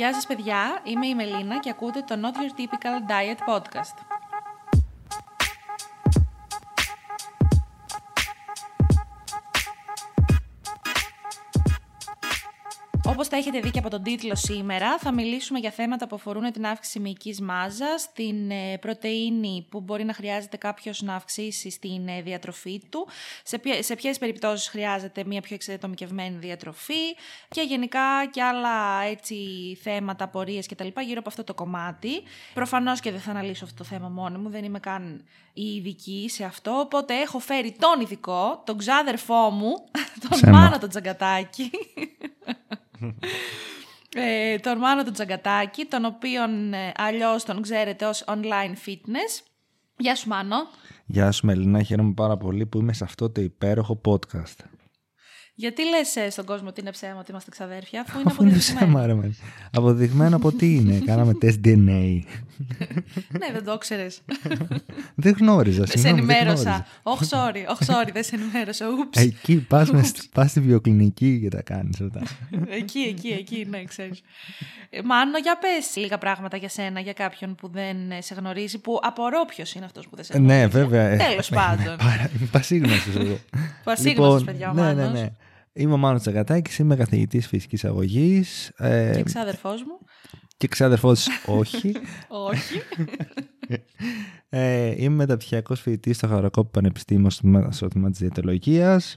Γεια σας παιδιά, είμαι η Μελίνα και ακούτε το Not Your Typical Diet Podcast. Όπως τα έχετε δει και από τον τίτλο σήμερα, θα μιλήσουμε για θέματα που αφορούν την αύξηση μυϊκής μάζας, την πρωτεΐνη που μπορεί να χρειάζεται κάποιος να αυξήσει στην διατροφή του, σε ποιες περιπτώσεις χρειάζεται μια πιο εξατομικευμένη διατροφή και γενικά και άλλα έτσι, θέματα, απορίες κτλ. Γύρω από αυτό το κομμάτι. Προφανώς και δεν θα αναλύσω αυτό το θέμα μόνη μου, δεν είμαι καν η ειδική σε αυτό, οπότε έχω φέρει τον ειδικό, τον ξάδερφό μου, τον Μάνο τον Τσαγκατάκη. Τον Μάνο τον Τσαγκατάκη, τον οποίον αλλιώς τον ξέρετε ως online fitness. Γεια σου Μάνο. Γεια σου Μελίνα, χαίρομαι πάρα πολύ που είμαι σε αυτό το υπέροχο podcast. Γιατί λες στον κόσμο ότι είναι ψέμα, ότι είμαστε ξαδέρφια, αφού είναι αποδειγμένο. Αποδειγμένο από τι είναι, κάναμε τεστ DNA. Ναι, δεν το ήξερες. Δεν γνώριζα, συγγνώμη. Δεν σε ενημέρωσα. Όχι, sorry, δεν σε ενημέρωσα. Εκεί πας στη βιοκλινική και τα κάνεις αυτά. Εκεί, ναι, ξέρεις. Μάνο, για πες λίγα πράγματα για σένα, για κάποιον που δεν σε γνωρίζει, που απορώ ποιος είναι αυτός που δεν σε γνωρίζει. Ναι, βέβαια. Τέλος πάντων. Πασίγνωστος εγώ. Πασίγνωστος, παιδιά, ο Μάνος. Είμαι ο Μάνος Τσαγκατάκης, είμαι καθηγητής φυσικής αγωγής. Και ξάδερφός μου. Και ξάδερφός όχι. Όχι. Είμαι μεταπτυχιακός φοιτητής στο Χαυρακόπη Πανεπιστήμιο στο τμήμα της διαιτολογίας.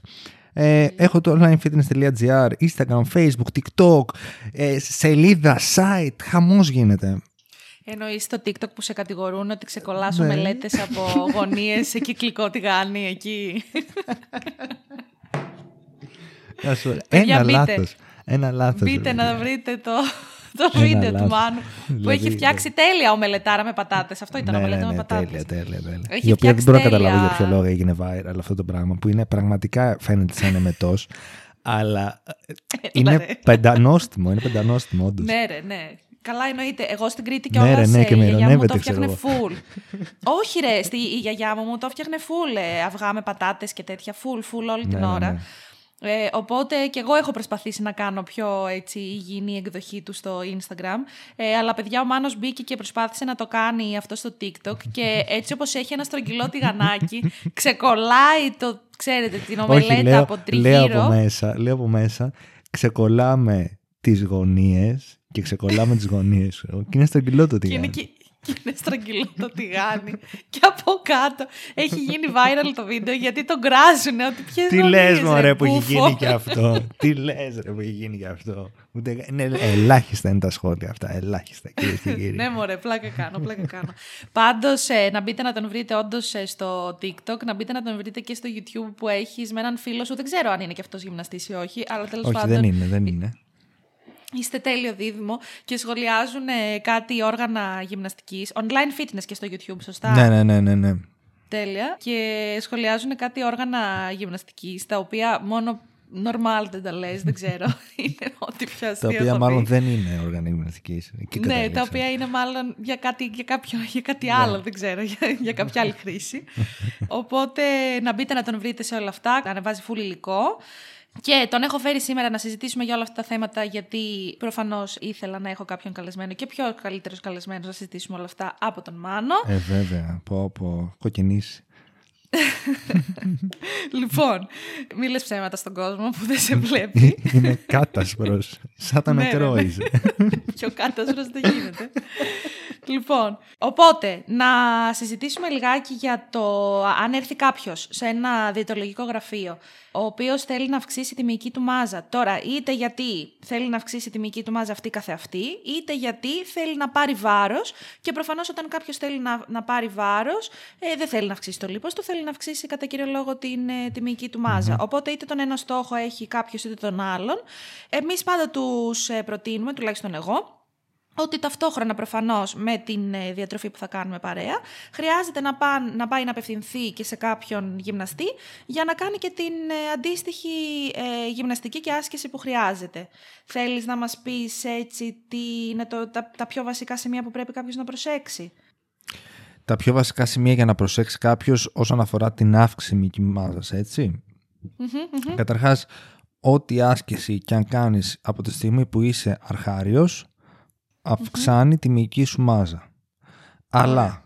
Έχω το onlinefitness.gr, Instagram, Facebook, TikTok, σελίδα, site, χαμός γίνεται. Εννοείς το TikTok που σε κατηγορούν ότι ξεκολλάσω μελέτες από γωνίες σε κυκλικό τηγάνι εκεί. Ένα λάθος. Μπείτε να βρείτε το βίντεο του Μάνου που έχει φτιάξει τέλεια ομελετάρα με πατάτες. Αυτό ήταν ομελετάρα με πατάτες. Τέλεια. Η οποία δεν μπορώ να καταλάβω για ποιο λόγο έγινε viral αυτό το πράγμα που είναι πραγματικά φαίνεται σαν εμετός. Αλλά είναι πεντανόστιμο, όντως. Ναι. Καλά εννοείται. Εγώ στην Κρήτη και όλα σε η γιαγιά μου το φτιάχνε φουλ. Όχι ρε, η γιαγιά μου το φτιάχνε φουλ αυγά με πατάτες και τέτοια φουλ όλη την ώρα. Οπότε και εγώ έχω προσπαθήσει να κάνω πιο έτσι, υγιεινή εκδοχή του στο Instagram. Αλλά παιδιά, ο Μάνος μπήκε και προσπάθησε να το κάνει αυτό στο TikTok. Και έτσι όπως έχει ένα στρογγυλό τηγανάκι, ξεκολλάει το, ξέρετε, την ομελέτα από τριγύρω. Λέω από μέσα, ξεκολλάμε τις γωνίες και ξεκολλάμε τις γωνίες. Και είναι στρογγυλό το τηγανάκι. Και είναι στρογγυλό το τηγάνι. Και από κάτω έχει γίνει viral το βίντεο γιατί τον κράζουνε. Τι λες μωρέ που έχει γίνει και αυτό. Ελάχιστα είναι τα σχόλια αυτά. Ελάχιστα κυρίες και κύριοι. Ναι μωρέ, πλάκα κάνω. Πάντως να μπείτε να τον βρείτε όντως στο TikTok. Να μπείτε να τον βρείτε και στο YouTube που έχεις με έναν φίλο σου. Δεν ξέρω αν είναι και αυτός γυμναστής ή όχι. Αλλά τέλος πάντων. Όχι, δεν είναι. Είστε τέλειο δίδυμο και σχολιάζουν κάτι όργανα γυμναστικής. Online fitness και στο YouTube, σωστά. Ναι. Τέλεια. Και σχολιάζουν κάτι όργανα γυμναστικής, τα οποία μόνο normal δεν τα λες, δεν ξέρω. Είναι ό,τι πιο αστείο. Τα οποία μάλλον δεν είναι όργανα γυμναστικής. Ναι, τα οποία είναι μάλλον για κάτι άλλο, δεν ξέρω, για κάποια άλλη χρήση. Οπότε να μπείτε να τον βρείτε σε όλα αυτά, ανεβάζει full υλικό. Και τον έχω φέρει σήμερα να συζητήσουμε για όλα αυτά τα θέματα, γιατί προφανώς ήθελα να έχω κάποιον καλεσμένο και πιο καλύτερος καλεσμένος να συζητήσουμε όλα αυτά από τον Μάνο. Βέβαια, πω, κοκκινήσει. Λοιπόν, μη λες ψέματα στον κόσμο που δεν σε βλέπει. Είναι κάτασπρος, σαν τα νεκρόιζε. Πιο κάτασπρος δεν γίνεται. Λοιπόν, οπότε να συζητήσουμε λιγάκι για το αν έρθει κάποιος σε ένα διαιτολογικό γραφείο ο οποίος θέλει να αυξήσει τη μυϊκή του μάζα. Τώρα, είτε γιατί θέλει να αυξήσει τη μυϊκή του μάζα αυτή καθεαυτή, είτε γιατί θέλει να πάρει βάρος. Και προφανώς, όταν κάποιος θέλει να πάρει βάρος, δεν θέλει να αυξήσει το λίπος του, θέλει να αυξήσει κατά κύριο λόγο τη μυϊκή του μάζα. Mm-hmm. Οπότε, είτε τον ένα στόχο έχει κάποιος, είτε τον άλλον. Εμείς πάντα τους προτείνουμε, τουλάχιστον εγώ, ότι ταυτόχρονα προφανώς με την διατροφή που θα κάνουμε παρέα χρειάζεται να πάει να απευθυνθεί και σε κάποιον γυμναστή για να κάνει και την αντίστοιχη γυμναστική και άσκηση που χρειάζεται. Θέλεις να μας πεις έτσι τι είναι τα πιο βασικά σημεία που πρέπει κάποιος να προσέξει? Τα πιο βασικά σημεία για να προσέξει κάποιος όσον αφορά την αύξηση μυϊκής μάζας, έτσι. Mm-hmm, mm-hmm. Καταρχάς, ό,τι άσκηση και αν κάνεις από τη στιγμή που είσαι αρχάριος αυξάνει τη μυϊκή σου μάζα. Αλλά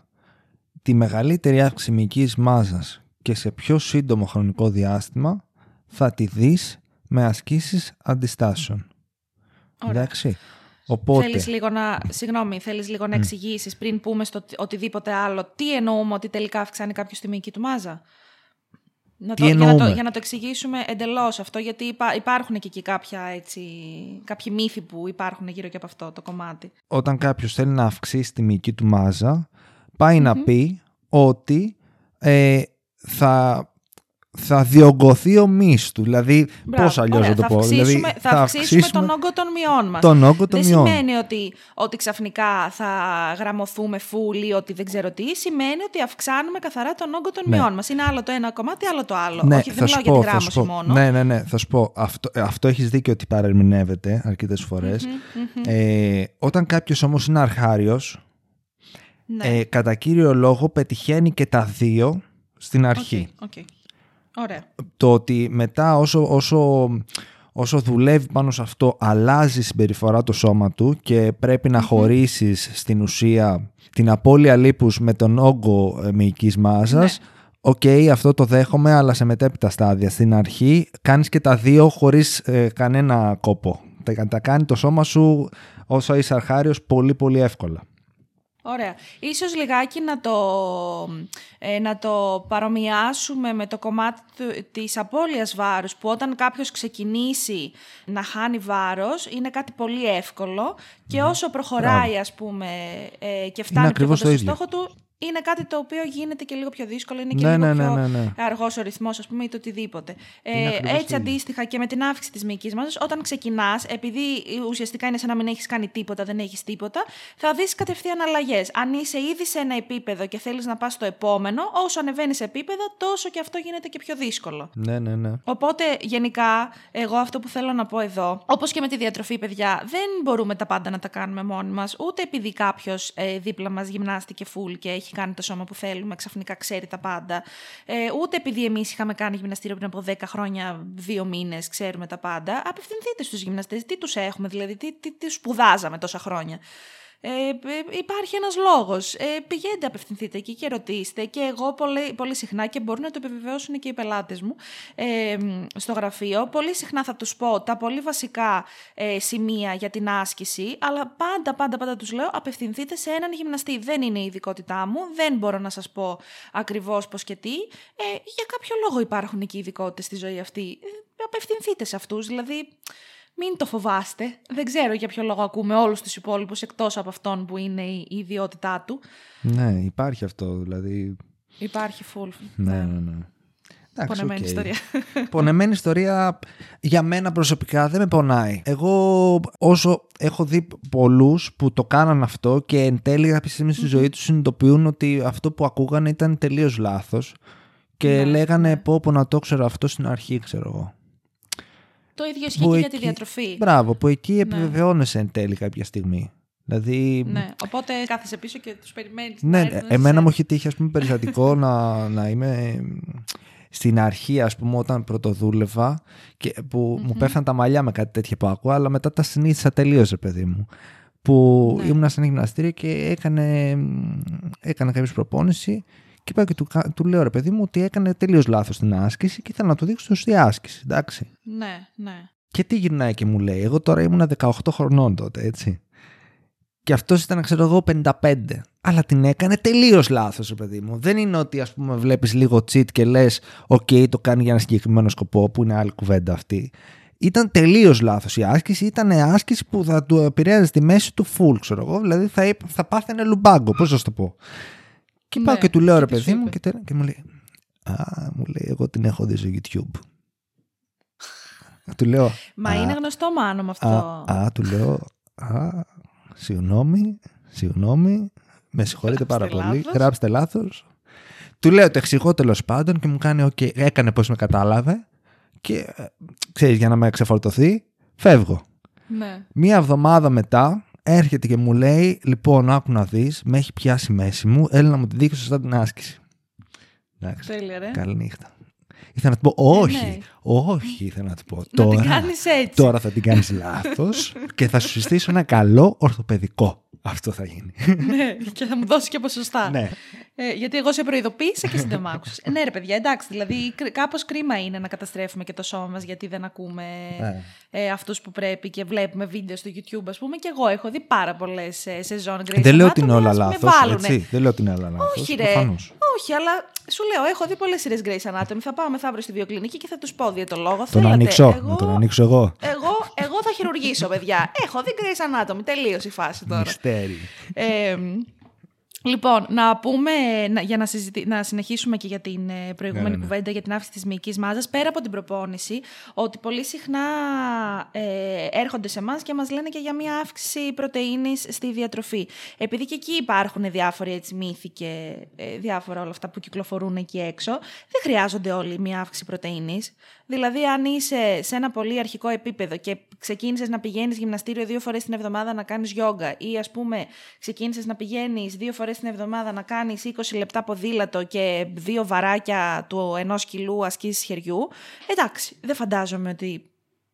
τη μεγαλύτερη αύξηση μυϊκής μάζας και σε πιο σύντομο χρονικό διάστημα θα τη δεις με ασκήσεις αντιστάσεων. Εντάξει. Οπότε... Θέλεις λίγο να εξηγήσεις πριν πούμε στο οτιδήποτε άλλο τι εννοούμε ότι τελικά αυξάνει κάποιος τη μυϊκή του μάζα. Για να το εξηγήσουμε εντελώς αυτό, γιατί υπάρχουν και εκεί κάποιοι μύθοι που υπάρχουν γύρω και από αυτό το κομμάτι. Όταν κάποιος θέλει να αυξήσει τη μυϊκή του μάζα, πάει να πει ότι θα διωγγωθεί ο μυς του. Δηλαδή, πώς αλλιώς να το πω. Θα αυξήσουμε τον όγκο των μειών μας. Δεν σημαίνει ότι ξαφνικά θα γραμμωθούμε full ή ότι δεν ξέρω τι. Σημαίνει ότι αυξάνουμε καθαρά τον όγκο των μειών μας. Είναι άλλο το ένα κομμάτι, άλλο το άλλο. Ναι, όχι, δεν μιλάω για τη γράμμωση μόνο. Ναι, θα σου πω. Αυτό έχεις δίκιο ότι παρερμηνεύεται αρκετές φορές. Όταν κάποιος όμως είναι αρχάριος, κατά κύριο λόγο πετυχαίνει και τα δύο στην αρχή. Ωραία. Το ότι μετά όσο δουλεύει πάνω σε αυτό αλλάζει η συμπεριφορά το σώμα του και πρέπει να χωρίσεις στην ουσία την απώλεια λίπους με τον όγκο μυϊκής μάζας. Αυτό το δέχομαι, αλλά σε μετέπειτα στάδια. Στην αρχή κάνεις και τα δύο χωρίς κανένα κόπο. Τα κάνει το σώμα σου όσο είσαι αρχάριος πολύ πολύ εύκολα. Ωραία. Ίσως λιγάκι να το παρομοιάσουμε με το κομμάτι της απώλειας βάρους, που όταν κάποιος ξεκινήσει να χάνει βάρος είναι κάτι πολύ εύκολο και όσο προχωράει ας πούμε και φτάνει πιο κοντά στο στόχο του, είναι κάτι το οποίο γίνεται και λίγο πιο δύσκολο, είναι και λίγο πιο αργός ο ρυθμός, ας πούμε, ή το οτιδήποτε. Έτσι αντίστοιχα και με την αύξηση της μυϊκής μάζας, όταν ξεκινάς, επειδή ουσιαστικά είναι σαν να μην έχεις κάνει τίποτα, δεν έχεις τίποτα, θα δεις κατευθείαν αλλαγές. Αν είσαι ήδη σε ένα επίπεδο και θέλεις να πας στο επόμενο, όσο ανεβαίνεις επίπεδο, τόσο και αυτό γίνεται και πιο δύσκολο. Ναι. Οπότε, γενικά, εγώ αυτό που θέλω να πω εδώ, όπως και με τη διατροφή, παιδιά, δεν μπορούμε τα πάντα να τα κάνουμε μόνοι μας, ούτε επειδή κάποιος δίπλα μας γυμνάστηκε full και έχει κάνει το σώμα που θέλουμε, ξαφνικά ξέρει τα πάντα. Ούτε επειδή εμείς είχαμε κάνει γυμναστήριο πριν από 10 χρόνια, 2 μήνες, ξέρουμε τα πάντα. Απευθυνθείτε στους γυμναστές, τι τους έχουμε, δηλαδή, τι σπουδάζαμε τόσα χρόνια. Υπάρχει ένας λόγος. Πηγαίνετε, απευθυνθείτε εκεί και ρωτήστε. Και εγώ πολύ συχνά, και μπορούν να το επιβεβαιώσουν και οι πελάτες μου στο γραφείο, πολύ συχνά θα τους πω τα πολύ βασικά σημεία για την άσκηση, αλλά πάντα τους λέω απευθυνθείτε σε έναν γυμναστή. Δεν είναι η ειδικότητά μου, δεν μπορώ να σας πω ακριβώς πώς και τι. Για κάποιο λόγο υπάρχουν και οι ειδικότητες στη ζωή αυτή. Απευθυνθείτε σε αυτούς, δηλαδή. Μην το φοβάστε. Δεν ξέρω για ποιο λόγο ακούμε όλους τους υπόλοιπους εκτός από αυτόν που είναι η ιδιότητά του. Ναι, υπάρχει αυτό δηλαδή. Υπάρχει full. Ναι. Πονεμένη ιστορία. Πονεμένη ιστορία για μένα προσωπικά δεν με πονάει. Εγώ όσο έχω δει πολλούς που το κάναν αυτό και εν τέλει κάποια στιγμή στη ζωή τους συνειδητοποιούν ότι αυτό που ακούγανε ήταν τελείως λάθος και λέγανε πω να το ξέρω αυτό στην αρχή, ξέρω εγώ. Το ίδιο ισχύει και για τη διατροφή. Μπράβο, που εκεί επιβεβαιώνεσαι εν τέλει κάποια στιγμή. Δηλαδή... Ναι, οπότε κάθεσαι πίσω και τους περιμένεις. Ναι, εμένα μου έχει τύχει ας πούμε περιστατικό να είμαι στην αρχή ας πούμε όταν πρωτοδούλευα και που μου πέφτανε τα μαλλιά με κάτι τέτοιο που άκουγα, αλλά μετά τα συνήθισα τελείως, παιδί μου. Που ήμουν σε ένα γυμναστήριο και έκανα κάποια προπόνηση. Και είπα και του λέω ρε παιδί μου ότι έκανε τελείως λάθος την άσκηση και ήθελα να του δείξω σωστή άσκηση, εντάξει. Ναι. Και τι γυρνάει και μου λέει, εγώ τώρα ήμουν 18 χρονών τότε, έτσι. Και αυτός ήταν, ξέρω εγώ, 55. Αλλά την έκανε τελείως λάθος, ρε παιδί μου. Δεν είναι ότι ας πούμε βλέπεις λίγο τσιτ και λες, το κάνει για ένα συγκεκριμένο σκοπό, που είναι άλλη κουβέντα αυτή. Ήταν τελείως λάθος η άσκηση, ήταν άσκηση που θα του επηρέαζε τη μέση του full, ξέρω εγώ. Δηλαδή θα πάθαινε λουμπάγκο, πώς θα το πω. Και πάω και του λέω ρε παιδί μου και μου λέει εγώ την έχω δει στο YouTube. Του λέω, μα είναι γνωστό Μάνο με αυτό. Του λέω συγγνώμη, με συγχωρείτε πάρα πολύ, γράψτε λάθος. Του λέω, το εξηγώ τέλος πάντων και μου κάνει έκανε πως με κατάλαβε και ξέρεις για να με ξεφορτωθεί φεύγω. Μία εβδομάδα μετά έρχεται και μου λέει, λοιπόν, άκου να δεις, με έχει πιάσει η μέση μου, έλα να μου τη δείξω σωστά την άσκηση. Εντάξει, τέλεια ρε. Καλή νύχτα. Ήθελα να του πω όχι. Ναι. Όχι, ήθελα να του πω. Τώρα θα την κάνεις λάθος και θα σου συστήσω ένα καλό ορθοπαιδικό. Αυτό θα γίνει. Ναι, και θα μου δώσει και ποσοστά. Ναι. Γιατί εγώ σε προειδοποίησα και εσύ δεν μ' άκουσες. Ναι, ρε παιδιά, εντάξει. Δηλαδή, κάπως κρίμα είναι να καταστρέφουμε και το σώμα μας γιατί δεν ακούμε αυτούς που πρέπει και βλέπουμε βίντεο στο YouTube, ας πούμε. Και εγώ έχω δει πάρα πολλές σεζόν Grey's Anatomy. Δεν λέω ότι είναι όλα λάθος. Δεν λέω ότι είναι όλα λάθος. Όχι, ρε. Όχι, αλλά σου λέω, έχω δει πολλές σειρές Grey's Anatomy. Θα πάμε μεθαύριο στη βιοκλινική και θα τους πω διαιτολόγο. Τον ανοίξω. Να τον ανοίξω εγώ. Εγώ θα χειρουργήσω, παιδιά. Έχω δει Grey's Anatomy. Τελείωσε η φάση τώρα. Λοιπόν, να πούμε, για να συνεχίσουμε και για την προηγούμενη κουβέντα για την αύξηση της μυϊκής μάζας, πέρα από την προπόνηση, ότι πολύ συχνά έρχονται σε εμάς και μας λένε και για μια αύξηση πρωτεΐνης στη διατροφή. Επειδή και εκεί υπάρχουν διάφοροι έτσι, μύθοι και διάφορα όλα αυτά που κυκλοφορούν εκεί έξω, δεν χρειάζονται όλοι μια αύξηση πρωτεΐνης. Δηλαδή, αν είσαι σε ένα πολύ αρχικό επίπεδο και ξεκίνησες να πηγαίνεις γυμναστήριο 2 φορές την εβδομάδα να κάνεις γιόγκα ή ας πούμε ξεκίνησες να πηγαίνεις 2 φορές την εβδομάδα να κάνεις 20 λεπτά ποδήλατο και 2 βαράκια του 1 κιλού ασκήσεις χεριού, εντάξει, δεν φαντάζομαι ότι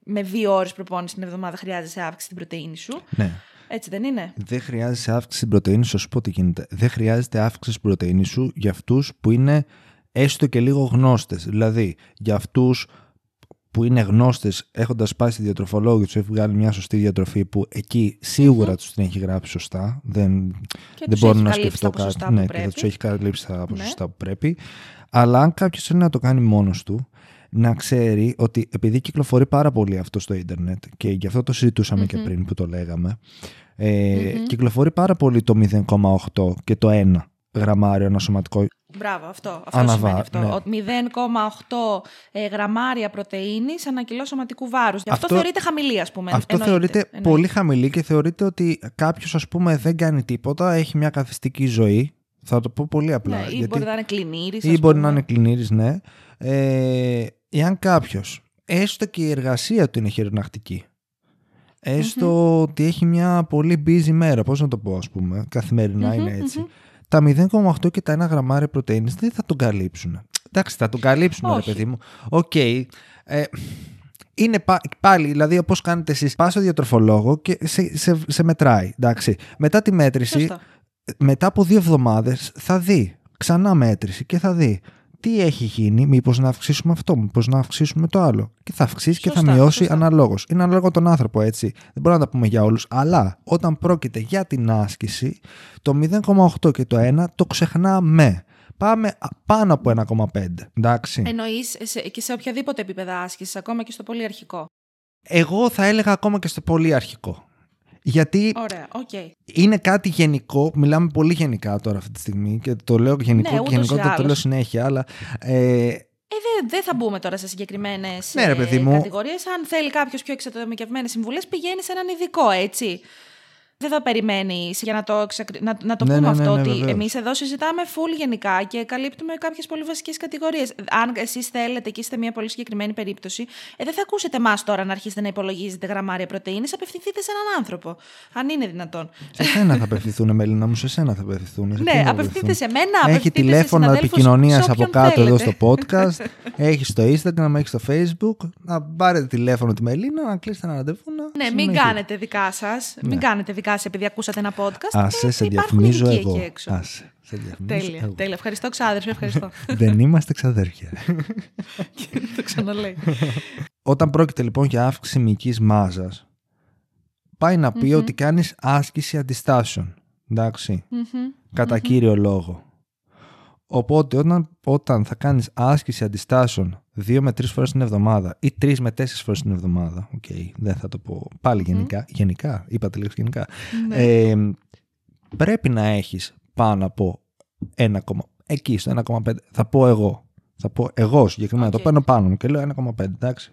με 2 ώρες προπόνηση την εβδομάδα χρειάζεσαι αύξηση την πρωτεΐνη σου. Ναι. Έτσι δεν είναι. Δεν χρειάζεσαι αύξηση την πρωτεΐνη σου, σου πω τι γίνεται. Δεν χρειάζεται αύξηση την πρωτεΐνη σου για αυτούς που είναι έστω και λίγο γνώστες. Δηλαδή, για αυτούς που είναι γνώστες έχοντας πάει στη διατροφολόγο και τους έχει βγάλει μια σωστή διατροφή που εκεί σίγουρα τους την έχει γράψει σωστά. Δεν μπορώ να σκεφτώ κάτι. Ναι, και θα τους έχει καλύψει τα ποσοστά που πρέπει. Αλλά αν κάποιος θέλει να το κάνει μόνος του, να ξέρει ότι επειδή κυκλοφορεί πάρα πολύ αυτό στο ίντερνετ και γι' αυτό το συζητούσαμε και πριν που το λέγαμε, κυκλοφορεί πάρα πολύ το 0,8 και το 1 γραμμάριο ένα σωματικό. Μπράβο, αυτό σημαίνει αυτό. Ναι. 0,8 γραμμάρια πρωτεΐνης ανά κιλό σωματικού βάρους. Αυτό θεωρείται χαμηλή, ας πούμε. Αυτό θεωρείται πολύ χαμηλή και θεωρείται ότι κάποιος, ας πούμε, δεν κάνει τίποτα, έχει μια καθιστική ζωή. Θα το πω πολύ απλά. Ναι, ή μπορεί να είναι κλινήρης. Ή μπορεί να είναι κλινήρης, ναι. Εάν κάποιος, έστω και η εργασία του είναι χειρονακτική, έστω ότι έχει μια πολύ busy μέρα, πώς να το πω, ας πούμε, καθημερινά είναι έτσι. Τα 0,8 και τα 1 γραμμάρια πρωτεΐνης δεν θα τον καλύψουν. Εντάξει, θα τον καλύψουν, ρε παιδί μου. Οκ. Είναι πάλι, δηλαδή, όπως κάνετε εσείς, πας στο διατροφολόγο και σε μετράει. Εντάξει. Μετά τη μέτρηση, μετά από 2 εβδομάδες, θα δει ξανά μέτρηση και θα δει τι έχει γίνει, μήπως να αυξήσουμε αυτό, μήπως να αυξήσουμε το άλλο. Και θα αυξήσει και θα μειώσει αναλόγως. Είναι ανάλογο τον άνθρωπο, έτσι. Δεν μπορώ να τα πούμε για όλους. Αλλά όταν πρόκειται για την άσκηση, το 0,8 και το 1 το ξεχνάμε. Πάμε πάνω από 1,5. Εντάξει. Εννοείς και σε οποιαδήποτε επίπεδα άσκησης, ακόμα και στο πολύ αρχικό. Εγώ θα έλεγα ακόμα και στο πολύ αρχικό. Γιατί είναι κάτι γενικό, μιλάμε πολύ γενικά τώρα αυτή τη στιγμή και το λέω γενικό και γενικό το λέω συνέχεια, αλλά... δεν θα μπούμε τώρα σε συγκεκριμένες κατηγορίες. Αν θέλει κάποιος πιο εξατομικευμένες συμβουλές, πηγαίνει σε έναν ειδικό, έτσι. Δεν θα περιμένεις για να το πούμε ότι εμείς εδώ συζητάμε full γενικά και καλύπτουμε κάποιες πολύ βασικές κατηγορίες. Αν εσείς θέλετε και είστε μια πολύ συγκεκριμένη περίπτωση, δεν θα ακούσετε εμάς τώρα να αρχίσετε να υπολογίζετε γραμμάρια πρωτεΐνης. Απευθυνθείτε σε έναν άνθρωπο, αν είναι δυνατόν. Σε σένα θα απευθυνθούν, Μελίνα μου, σε σένα θα απευθυνθούν. Ναι, απευθυνθείτε σε μένα. Έχει τηλέφωνο επικοινωνίας από κάτω εδώ στο podcast. Έχει στο Instagram, έχει στο Facebook. Να πάρετε τηλέφωνο τη Μελίνα, να κλείσετε ένα ραντεβού. Ναι, μην κάνετε δικά σας. Μην κάνετε δικά σας. Επειδή ακούσατε ένα podcast. Άσε, σε διαφημίζω εγώ. Άσε, σε διαφημίζω τέλεια, εγώ. Τέλεια. Ευχαριστώ, ξάδερφε. Ευχαριστώ. Δεν είμαστε ξαδέρφια. Το ξαναλέει. Όταν πρόκειται λοιπόν για αύξηση μυϊκής μάζας, πάει να πει ότι κάνεις άσκηση αντιστάσεων. Εντάξει. Κατά κύριο λόγο. Οπότε όταν θα κάνεις άσκηση αντιστάσεων 2 με 3 φορές την εβδομάδα ή 3 με 4 φορές την εβδομάδα, δεν θα το πω πάλι γενικά, είπατε λίγο γενικά, πρέπει να έχεις πάνω από 1, εκεί στο 1,5, θα πω εγώ συγκεκριμένα, το παίρνω πάνω μου και λέω 1,5, εντάξει,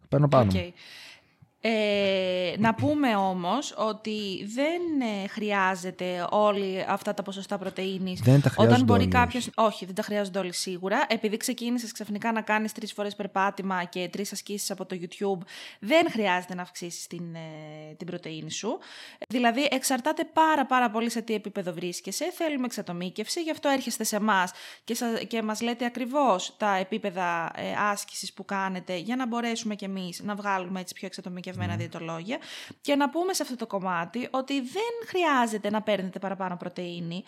το παίρνω πάνω μου. Να πούμε όμως ότι δεν χρειάζεται όλοι αυτά τα ποσοστά πρωτεΐνης. Δεν τα χρειάζονται. Όταν μπορεί όλοι. Όχι, δεν τα χρειάζονται όλοι σίγουρα. Επειδή ξεκίνησες ξαφνικά να κάνεις 3 φορές περπάτημα και 3 ασκήσεις από το YouTube, δεν χρειάζεται να αυξήσεις την πρωτεΐνη σου. Δηλαδή, εξαρτάται πάρα πολύ σε τι επίπεδο βρίσκεσαι. Θέλουμε εξατομίκευση, γι' αυτό έρχεστε σε εμάς και μας λέτε ακριβώς τα επίπεδα άσκησης που κάνετε, για να μπορέσουμε κι εμείς να βγάλουμε έτσι πιο εξατομικευμένα διαιτολόγια. Και να πούμε σε αυτό το κομμάτι ότι δεν χρειάζεται να παίρνετε παραπάνω πρωτεΐνη.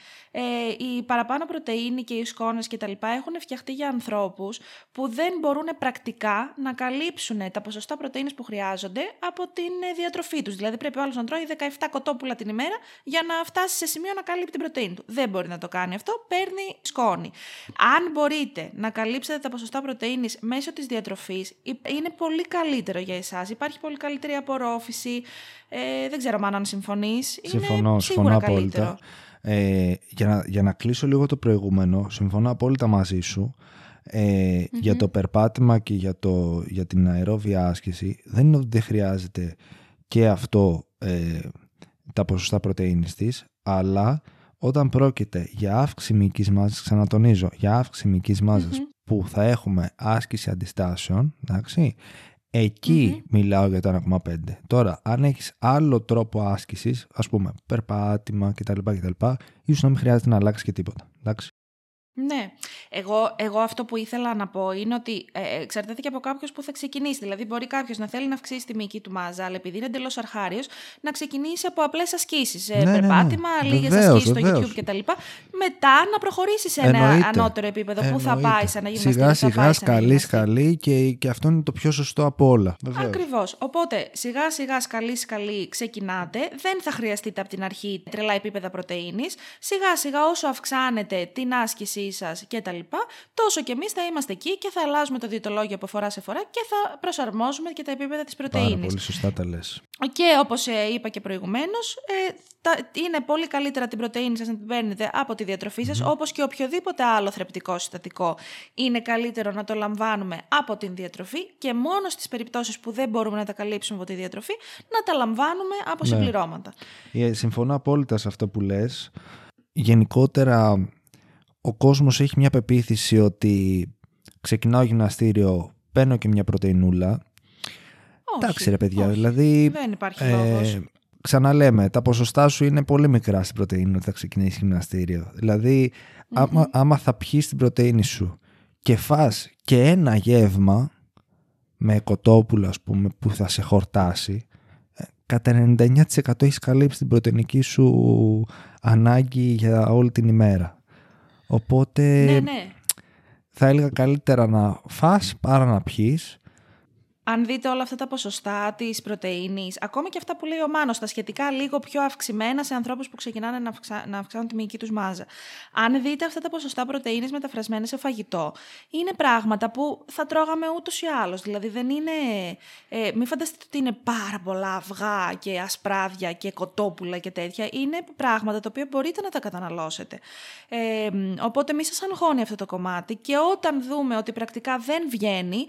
Η παραπάνω πρωτεΐνη και οι σκόνες κτλ. Έχουν φτιαχτεί για ανθρώπους που δεν μπορούν πρακτικά να καλύψουν τα ποσοστά πρωτεΐνης που χρειάζονται από την διατροφή τους. Δηλαδή, πρέπει ο άλλος να τρώει 17 κοτόπουλα την ημέρα για να φτάσει σε σημείο να καλύπτει την πρωτεΐνη του. Δεν μπορεί να το κάνει αυτό, παίρνει σκόνη. Αν μπορείτε να καλύψετε τα ποσοστά πρωτεΐνης μέσω της διατροφής, είναι πολύ καλύτερο για εσάς. Υπάρχει πολύ καλύτερη απορρόφηση. Δεν ξέρω αν συμφωνείς. Συμφωνώ απόλυτα. Για να κλείσω λίγο το προηγούμενο, συμφωνώ απόλυτα μαζί σου. Για το περπάτημα και για την αερόβια άσκηση, δεν είναι ότι δεν χρειάζεται και αυτό τα ποσοστά πρωτεΐνης της, αλλά όταν πρόκειται για αύξηση μυϊκής μάζας, ξανατονίζω, για αύξηση μυϊκής μάζας που θα έχουμε άσκηση αντιστάσεων, εντάξει, εκεί μιλάω για το 1,5. Τώρα, αν έχεις άλλο τρόπο άσκησης, ας πούμε περπάτημα κτλ., ίσως να μην χρειάζεται να αλλάξεις και τίποτα, εντάξει. Ναι, εγώ αυτό που ήθελα να πω είναι ότι εξαρτάται και από κάποιον που θα ξεκινήσει. Δηλαδή, μπορεί κάποιος να θέλει να αυξήσει τη μυϊκή του μάζα, αλλά επειδή είναι εντελώς αρχάριος, να ξεκινήσει από απλές ασκήσεις. Περπάτημα, λίγες ασκήσεις στο YouTube κτλ. Μετά να προχωρήσει σε ένα ανώτερο επίπεδο που θα πάει σαν να γυμναστεί. Σιγά-σιγά, σκαλί-σκαλί και αυτό είναι το πιο σωστό από όλα. Ακριβώς. Οπότε, σιγά-σιγά, σκαλί-σκαλί ξεκινάτε. Δεν θα χρειαστείτε από την αρχή τρελά επίπεδα πρωτεΐνης. Σιγά-σιγά, όσο αυξάνετε την άσκηση σας και τα λοιπά, τόσο και εμείς θα είμαστε εκεί και θα αλλάζουμε το διαιτολόγιο από φορά σε φορά και θα προσαρμόζουμε και τα επίπεδα της πρωτεΐνης. Πάρα πολύ σωστά τα λες. Και όπως είπα και προηγουμένως, είναι πολύ καλύτερα την πρωτεΐνη σας να την παίρνετε από τη διατροφή σας, όπως και οποιοδήποτε άλλο θρεπτικό συστατικό. Είναι καλύτερο να το λαμβάνουμε από την διατροφή και μόνο στις περιπτώσεις που δεν μπορούμε να τα καλύψουμε από τη διατροφή, να τα λαμβάνουμε από συμπληρώματα. Συμφωνώ απόλυτα σε αυτό που λες. Γενικότερα, ο κόσμος έχει μια πεποίθηση ότι ξεκινάω γυμναστήριο, παίρνω και μια πρωτεϊνούλα. Εντάξει ρε παιδιά, όχι. Δηλαδή δεν υπάρχει λόγος. Ξαναλέμε, τα ποσοστά σου είναι πολύ μικρά στην πρωτεΐνη όταν ξεκινήσεις γυμναστήριο. Δηλαδή άμα θα πιείς την πρωτεΐνη σου και φας και ένα γεύμα με κοτόπουλο, ας πούμε, που θα σε χορτάσει, κατά 99% έχεις καλύψει την πρωτεϊνική σου ανάγκη για όλη την ημέρα. Οπότε θα έλεγα καλύτερα να φας παρά να πιείς. Αν δείτε όλα αυτά τα ποσοστά της πρωτεΐνης, ακόμη και αυτά που λέει ο Μάνος, τα σχετικά λίγο πιο αυξημένα σε ανθρώπους που ξεκινάνε να αυξάνουν τη μυϊκή τους μάζα. Αν δείτε αυτά τα ποσοστά πρωτεΐνης μεταφρασμένα σε φαγητό, είναι πράγματα που θα τρώγαμε ούτως ή άλλως. Δηλαδή, δεν είναι. Μην φανταστείτε ότι είναι πάρα πολλά αυγά και ασπράδια και κοτόπουλα και τέτοια. Είναι πράγματα τα οποία μπορείτε να τα καταναλώσετε. Οπότε, μη σας αγχώνει αυτό το κομμάτι. Και όταν δούμε ότι πρακτικά δεν βγαίνει,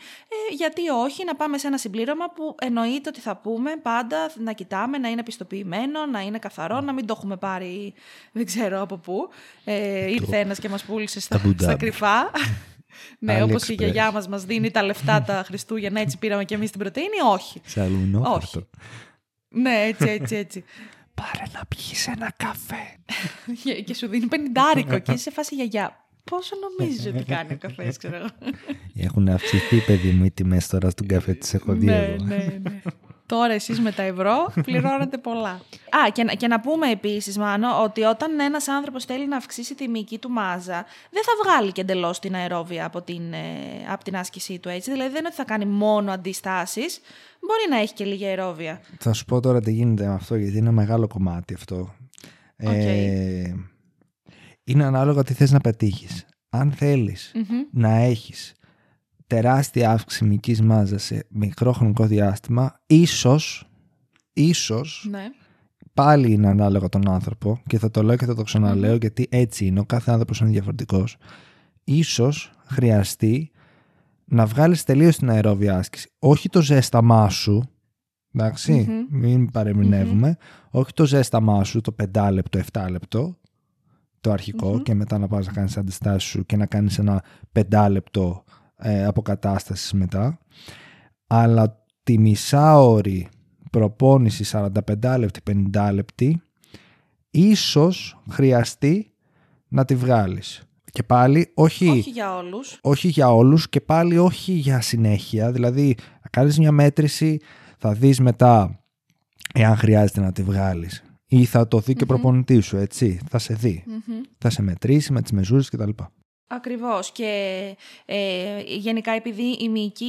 γιατί όχι, να πάμε σε ένα συμπλήρωμα που εννοείται ότι θα πούμε πάντα να κοιτάμε, να είναι πιστοποιημένο, να είναι καθαρό, να μην το έχουμε πάρει δεν ξέρω από πού. Ήρθε ένας και μας πούλησε στα κρυφά. Ναι, όπως η γιαγιά μας δίνει τα λεφτά τα Χριστούγεννα, έτσι πήραμε και εμείς την πρωτεΐνη. Όχι. Σε αλουμινόχαρτο. Ναι, έτσι. Πάρε να πιείς ένα καφέ. Και σου δίνει 50 και είσαι σε φάση γιαγιά. Πόσο νομίζεις ότι κάνει ο καφές, ξέρω εγώ. Έχουν αυξηθεί, παιδί μου, οι τιμές τώρα στον καφέ, τις έχω δει εγώ. Ναι. Τώρα εσείς με τα ευρώ πληρώνετε πολλά. Και να πούμε επίσης, Μάνο, ότι όταν ένας άνθρωπος θέλει να αυξήσει τη μυϊκή του μάζα, δεν θα βγάλει και εντελώς την αερόβια από την άσκησή του, έτσι. Δηλαδή δεν είναι ότι θα κάνει μόνο αντιστάσεις, μπορεί να έχει και λίγη αερόβια. Θα σου πω τώρα τι γίνεται με αυτό, γιατί είναι ένα μεγάλο κομμάτι αυτό. Είναι ανάλογα τι θες να πετύχεις. Αν θέλεις να έχεις τεράστια αύξηση μυϊκής μάζας σε μικρό χρονικό διάστημα, ίσως πάλι είναι ανάλογα τον άνθρωπο, και θα το λέω και θα το ξαναλέω γιατί έτσι είναι, ο κάθε άνθρωπος είναι διαφορετικός, ίσως χρειαστεί να βγάλεις τελείως την αερόβια άσκηση. Όχι το ζέσταμά σου, εντάξει, μην παρεμεινεύουμε, όχι το ζέσταμά σου, το 5 λεπτό, 7 λεπτό, το αρχικό, και μετά να πας να κάνεις αντιστάσεις σου και να κάνεις ένα 5 λεπτό αποκατάστασης μετά, αλλά τη μισάωρη προπόνηση 45 λεπτή, 50 λεπτή, ίσως χρειαστεί να τη βγάλεις. Και πάλι όχι για όλους. Όχι για όλους και πάλι όχι για συνέχεια. Δηλαδή, θα κάνεις μια μέτρηση, θα δεις μετά εάν χρειάζεται να τη βγάλεις. Ή θα το δει και προπονητή σου, έτσι. Θα σε δει. Θα σε μετρήσει με τις μεζούρες κτλ. Ακριβώς. Και γενικά, επειδή η μυϊκή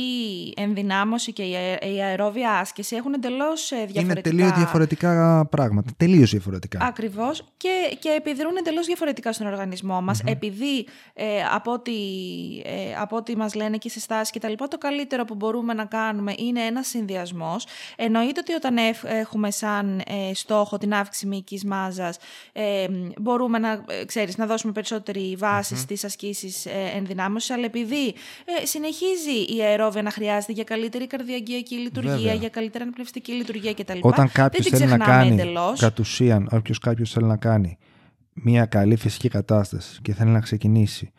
ενδυνάμωση και η αερόβια άσκηση έχουν εντελώς διαφορετικά. Είναι τελείως διαφορετικά πράγματα. Τελείως διαφορετικά. Ακριβώς. Και επιδρούν εντελώς διαφορετικά στον οργανισμό μας. Επειδή από ό,τι μας λένε και οι συστάσεις και τα λοιπά, το καλύτερο που μπορούμε να κάνουμε είναι ένας συνδυασμός. Εννοείται ότι όταν έχουμε σαν στόχο την αύξηση μυϊκής μάζας, μπορούμε να, ξέρεις, να δώσουμε περισσότερη βάση στις ασκήσεις ενδυνάμωσης, αλλά επειδή συνεχίζει η αερόβια να χρειάζεται για καλύτερη καρδιαγγειακή λειτουργία, βέβαια, για καλύτερη αναπνευστική λειτουργία κτλ. Όταν κάποιος θέλει να κάνει κατ' ουσίαν, όποιος θέλει να κάνει μια καλή φυσική κατάσταση και θέλει να ξεκινήσει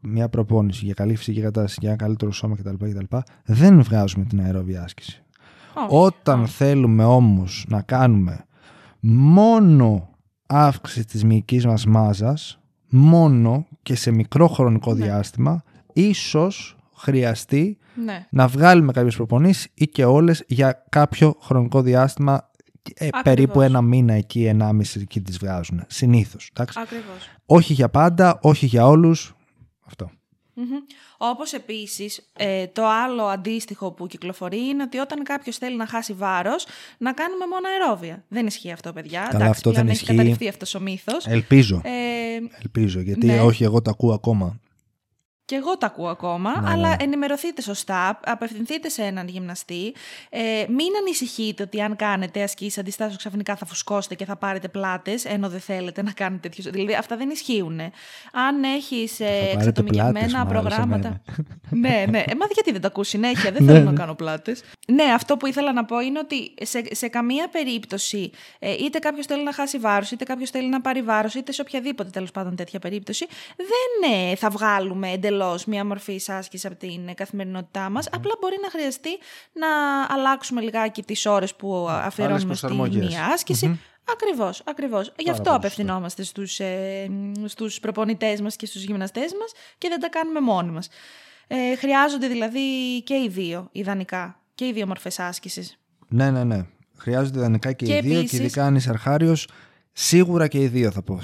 μια προπόνηση για καλή φυσική κατάσταση, για ένα καλύτερο σώμα κτλ., δεν βγάζουμε την αερόβια άσκηση. Όταν θέλουμε όμως να κάνουμε μόνο αύξηση της μυϊκής μας μάζας, μόνο και σε μικρό χρονικό διάστημα, ίσως χρειαστεί να βγάλουμε κάποιες προπονήσεις ή και όλες για κάποιο χρονικό διάστημα, περίπου ένα μήνα εκεί, 1,5 εκεί τις βγάζουν συνήθως. Ακριβώς. Όχι για πάντα, όχι για όλους. Αυτό. Όπως επίσης, το άλλο αντίστοιχο που κυκλοφορεί είναι ότι όταν κάποιος θέλει να χάσει βάρος, να κάνουμε μόνο αερόβια. Δεν ισχύει αυτό, παιδιά. Καλά, εντάξει, αυτό δεν ισχύει. Έχει καταληφθεί αυτός ο μύθος. Ελπίζω, γιατί όχι, εγώ τα ακούω ακόμα. Και εγώ τα ακούω ακόμα, αλλά ενημερωθείτε σωστά, απευθυνθείτε σε έναν γυμναστή. Μην ανησυχείτε ότι αν κάνετε ασκήσεις αντιστάσεως ξαφνικά θα φουσκώσετε και θα πάρετε πλάτες, ενώ δεν θέλετε να κάνετε τέτοιους. Δηλαδή αυτά δεν ισχύουν. Αν έχεις εξατομικευμένα προγράμματα. Μα γιατί δεν τα ακούς συνέχεια, δεν θέλω να κάνω πλάτες. Ναι, αυτό που ήθελα να πω είναι ότι σε καμία περίπτωση, είτε κάποιος θέλει να χάσει βάρος, είτε κάποιος θέλει να πάρει βάρος, είτε σε οποιαδήποτε τέλος πάντων τέτοια περίπτωση, δεν θα βγάλουμε εντελώς μία μορφή άσκηση από την καθημερινότητά μας. Απλά μπορεί να χρειαστεί να αλλάξουμε λιγάκι τις ώρες που αφιερώνουμε στη μία άσκηση. Ακριβώς. Γι' αυτό απευθυνόμαστε στους προπονητές μας και στους γυμναστές μας και δεν τα κάνουμε μόνοι μας. Χρειάζονται δηλαδή και οι δύο, ιδανικά. Και οι δύο μορφές άσκησης. Ναι. Χρειάζονται ιδανικά και οι δύο. Επίσης... Και ειδικά αν είσαι αρχάριος, σίγουρα και οι δύο θα πω.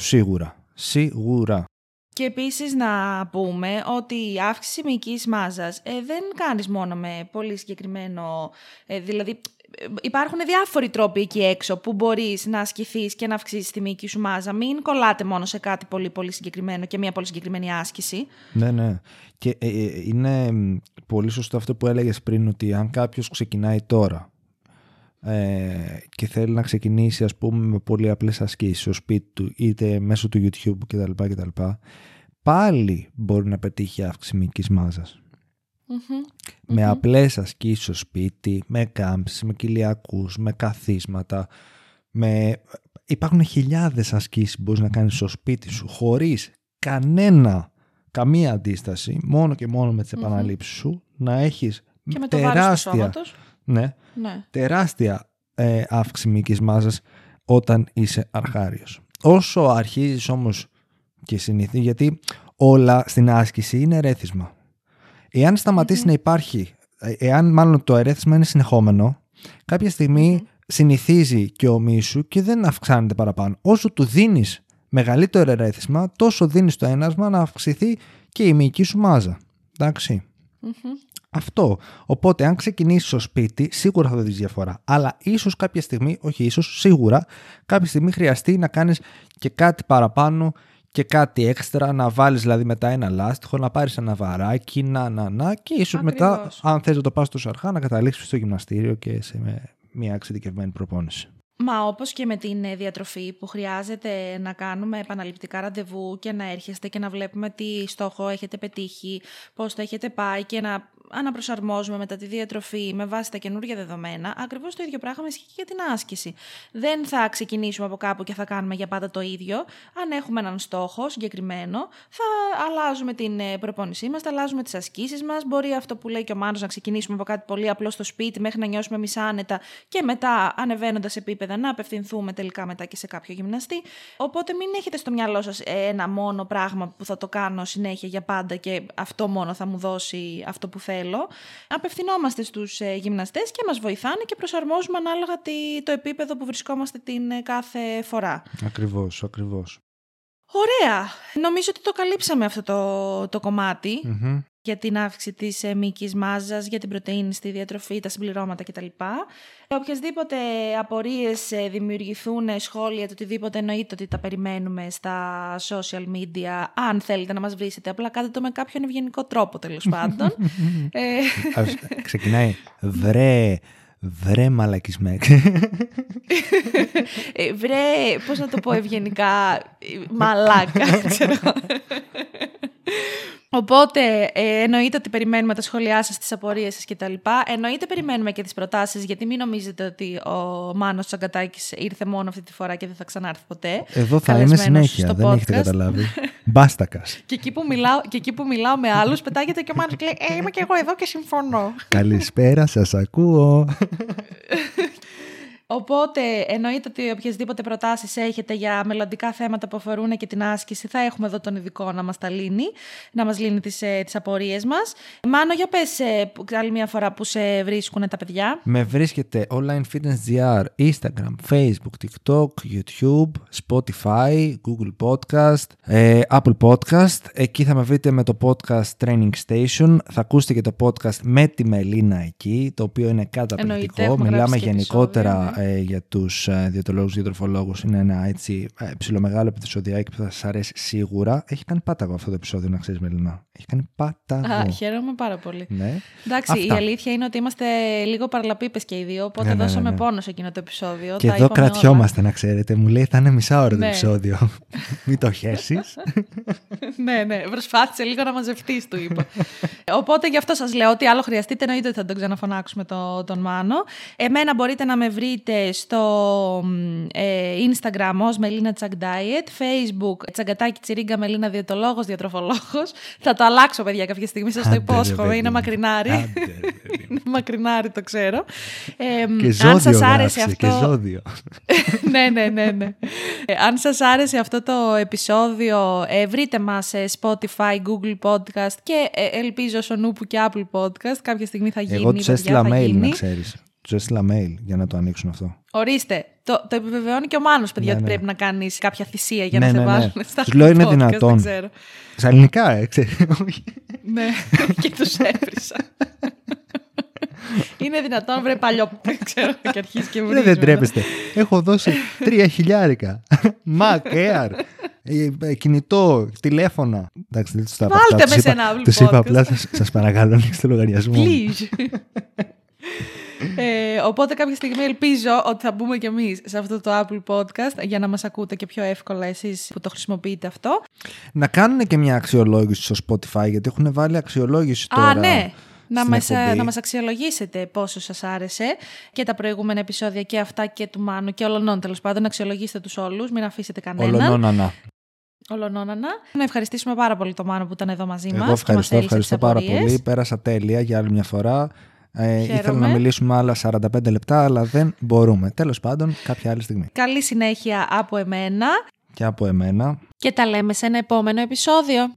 Σίγουρα. Και επίσης να πούμε ότι η αύξηση μυϊκής μάζας δεν κάνεις μόνο με πολύ συγκεκριμένο... δηλαδή υπάρχουν διάφοροι τρόποι εκεί έξω που μπορείς να ασκηθείς και να αυξήσεις τη μυϊκή σου μάζα. Μην κολλάτε μόνο σε κάτι πολύ, πολύ συγκεκριμένο και μια πολύ συγκεκριμένη άσκηση. Ναι. Και είναι πολύ σωστό αυτό που έλεγες πριν, ότι αν κάποιος ξεκινάει τώρα και θέλει να ξεκινήσει, ας πούμε, με πολύ απλές ασκήσεις στο σπίτι του, είτε μέσω του YouTube κτλ, πάλι μπορεί να πετύχει αύξηση μυϊκής μάζας. Με απλές ασκήσεις στο σπίτι, με κάμψεις, με κοιλιακούς, με καθίσματα, με... Υπάρχουν χιλιάδες ασκήσεις που μπορείς να κάνεις στο σπίτι σου χωρίς καμία αντίσταση, μόνο και μόνο με τις επαναλήψεις σου, να έχεις και με τεράστια... το βάρος του τεράστια αύξηση μυϊκής μάζας όταν είσαι αρχάριος. Όσο αρχίζεις όμως και συνηθίζεις, γιατί όλα στην άσκηση είναι ερέθισμα. Εάν σταματήσει να υπάρχει, εάν μάλλον το ερέθισμα είναι συνεχόμενο, κάποια στιγμή συνηθίζει και ο μυς σου και δεν αυξάνεται παραπάνω. Όσο του δίνεις μεγαλύτερο ερέθισμα, τόσο δίνεις το ένασμα να αυξηθεί και η μυϊκή σου μάζα. Εντάξει. Αυτό. Οπότε, αν ξεκινήσεις στο σπίτι, σίγουρα θα δεις διαφορά. Αλλά ίσως κάποια στιγμή, όχι ίσως, σίγουρα κάποια στιγμή χρειαστεί να κάνεις και κάτι παραπάνω και κάτι έξτρα, να βάλεις δηλαδή μετά ένα λάστιχο, να πάρεις ένα βαράκι, και ίσως μετά, αν θες να το πας τόσο αργά, να καταλήξεις στο γυμναστήριο και σε μια εξειδικευμένη προπόνηση. Μα όπως και με την διατροφή που χρειάζεται να κάνουμε επαναληπτικά ραντεβού και να έρχεστε και να βλέπουμε τι στόχο έχετε πετύχει, πώς το έχετε πάει και να αναπροσαρμόζουμε μετά τη διατροφή με βάση τα καινούργια δεδομένα, ακριβώς το ίδιο πράγμα ισχύει και για την άσκηση. Δεν θα ξεκινήσουμε από κάπου και θα κάνουμε για πάντα το ίδιο. Αν έχουμε έναν στόχο συγκεκριμένο, θα αλλάζουμε την προπόνησή μας, θα αλλάζουμε τις ασκήσεις μας. Μπορεί αυτό που λέει και ο Μάνος να ξεκινήσουμε από κάτι πολύ απλό στο σπίτι μέχρι να νιώσουμε εμείς άνετα και μετά, ανεβαίνοντας επίπεδα, να απευθυνθούμε τελικά μετά και σε κάποιο γυμναστή. Οπότε μην έχετε στο μυαλό σας ένα μόνο πράγμα που θα το κάνω συνέχεια για πάντα και αυτό μόνο θα μου δώσει αυτό που θέλω. Απευθυνόμαστε στους γυμναστές και μας βοηθάνε και προσαρμόζουμε ανάλογα το επίπεδο που βρισκόμαστε την κάθε φορά. Ακριβώς. Ωραία. Νομίζω ότι το καλύψαμε αυτό το κομμάτι για την αύξηση της μυϊκής μάζας, για την πρωτεΐνη στη διατροφή, τα συμπληρώματα κτλ. Οποιασδήποτε απορίες δημιουργηθούν, σχόλια, το οτιδήποτε, εννοείται ότι τα περιμένουμε στα social media. Αν θέλετε να μας βρίσετε, απλά κάντε το με κάποιον ευγενικό τρόπο, τέλος πάντων. Ξεκινάει βρε μαλακισμέκ. Βρε, πώς να το πω ευγενικά, μαλάκα, ξέρω. Οπότε εννοείται ότι περιμένουμε τα σχόλιά σας, τις απορίες σας κτλ. Εννοείται περιμένουμε και τις προτάσεις, γιατί μην νομίζετε ότι ο Μάνος Τσαγκατάκης ήρθε μόνο αυτή τη φορά και δεν θα ξανάρθει ποτέ. Εδώ θα είμαι συνέχεια, δεν podcast. Έχετε καταλάβει. Μπάστακας. Και εκεί που μιλάω με άλλους, πετάγεται και ο Μάνος και λέει είμαι και εγώ εδώ και συμφωνώ. Καλησπέρα, σας ακούω. Οπότε εννοείται ότι οποιασδήποτε προτάσεις έχετε για μελλοντικά θέματα που αφορούν και την άσκηση, θα έχουμε εδώ τον ειδικό να μας τα λύνει, να μας λύνει τις απορίες μας. Μάνο, για πες άλλη μια φορά που σε βρίσκουν τα παιδιά. Με βρίσκεται onlinefitness.gr, Instagram, Facebook, TikTok, YouTube, Spotify, Google Podcast, Apple Podcast. Εκεί θα με βρείτε με το podcast Training Station. Θα ακούσετε και το podcast με τη Μελίνα εκεί, το οποίο είναι καταπληκτικό. Μιλάμε γενικότερα για τους διαιτολόγους, διατροφολόγους. Είναι ένα έτσι ψιλομεγάλο επεισοδιάκι που θα σας αρέσει σίγουρα. Έχει κάνει πάταγο αυτό το επεισόδιο, να ξέρεις, Μελίνα. Έχει κάνει πάταγο. Χαίρομαι πάρα πολύ. Ναι. Εντάξει, η αλήθεια είναι ότι είμαστε λίγο παραλαπίπες και οι δύο, οπότε δώσαμε πόνο σε εκείνο το επεισόδιο. Και εδώ κρατιόμαστε, να ξέρετε. Μου λέει θα είναι μισά ώρα το επεισόδιο. Μην το χέσεις. Ναι. Προσπάθησε λίγο να μαζευτείς, του είπα. Οπότε γι' αυτό σας λέω ότι άλλο χρειαστείτε, εννοείται ότι θα τον ξαναφωνάξουμε τον Μάνο. Εμένα μπορείτε να με βρείτε στο Instagram ως Μελίνα Τσαγκδάιτ, Facebook Τσαγκατάκη Τσιρίγκα Μελίνα Διαιτολόγος, Διατροφολόγος. Θα το αλλάξω, παιδιά, κάποια στιγμή, σας το υπόσχομαι. Είναι μακρινάρι. Είναι μακρινάρι, το ξέρω. Και ζώδιο, αν σας άρεσε αυτό. Και ζώδιο. Ναι. Αν σας άρεσε αυτό το επεισόδιο, βρείτε μας σε Spotify, Google Podcast και ελπίζω Σονούπου και Apple Podcast. Κάποια στιγμή θα γίνει. Εγώ τους έστειλα mail, να ξέρεις. Του έστειλα mail για να το ανοίξουν αυτό. Ορίστε. Το επιβεβαιώνει και ο Μάνος, παιδιά, ότι πρέπει να κάνεις κάποια θυσία για να σε βάλουν στα podcast. Λέω είναι δυνατόν. Στα ελληνικά, ξέρεις. Ναι, και τους έβρισα. Είναι δυνατόν, βρε παλιό. Ξέρω, και αρχίζει και βρίζει. Δεν τρέπεστε. Έχω δώσει 3.000. Mac, Air, κινητό, τηλέφωνα. Εντάξει, δεν τους τα είπα. Τους είπα απλά, σας παρακαλώ, ανοίξτε λογαριασμό. Please. Οπότε κάποια στιγμή ελπίζω ότι θα μπούμε κι εμείς σε αυτό το Apple Podcast για να μας ακούτε και πιο εύκολα εσείς που το χρησιμοποιείτε αυτό. Να κάνουν και μια αξιολόγηση στο Spotify, γιατί έχουν βάλει αξιολόγηση τώρα. Ναι. Να μας αξιολογήσετε πόσο σας άρεσε και τα προηγούμενα επεισόδια και αυτά και του Μάνου και όλων, τέλος πάντων. Αξιολογήστε τους όλους, μην αφήσετε κανέναν. Ολονόνανα. Να ευχαριστήσουμε πάρα πολύ τον Μάνο που ήταν εδώ μαζί μας. Ευχαριστώ πάρα πολύ. Πέρασα τέλεια για άλλη μια φορά. Ήθελα να μιλήσουμε άλλα 45 λεπτά, αλλά δεν μπορούμε. Τέλος πάντων, κάποια άλλη στιγμή. Καλή συνέχεια από εμένα. Και από εμένα. Και τα λέμε σε ένα επόμενο επεισόδιο.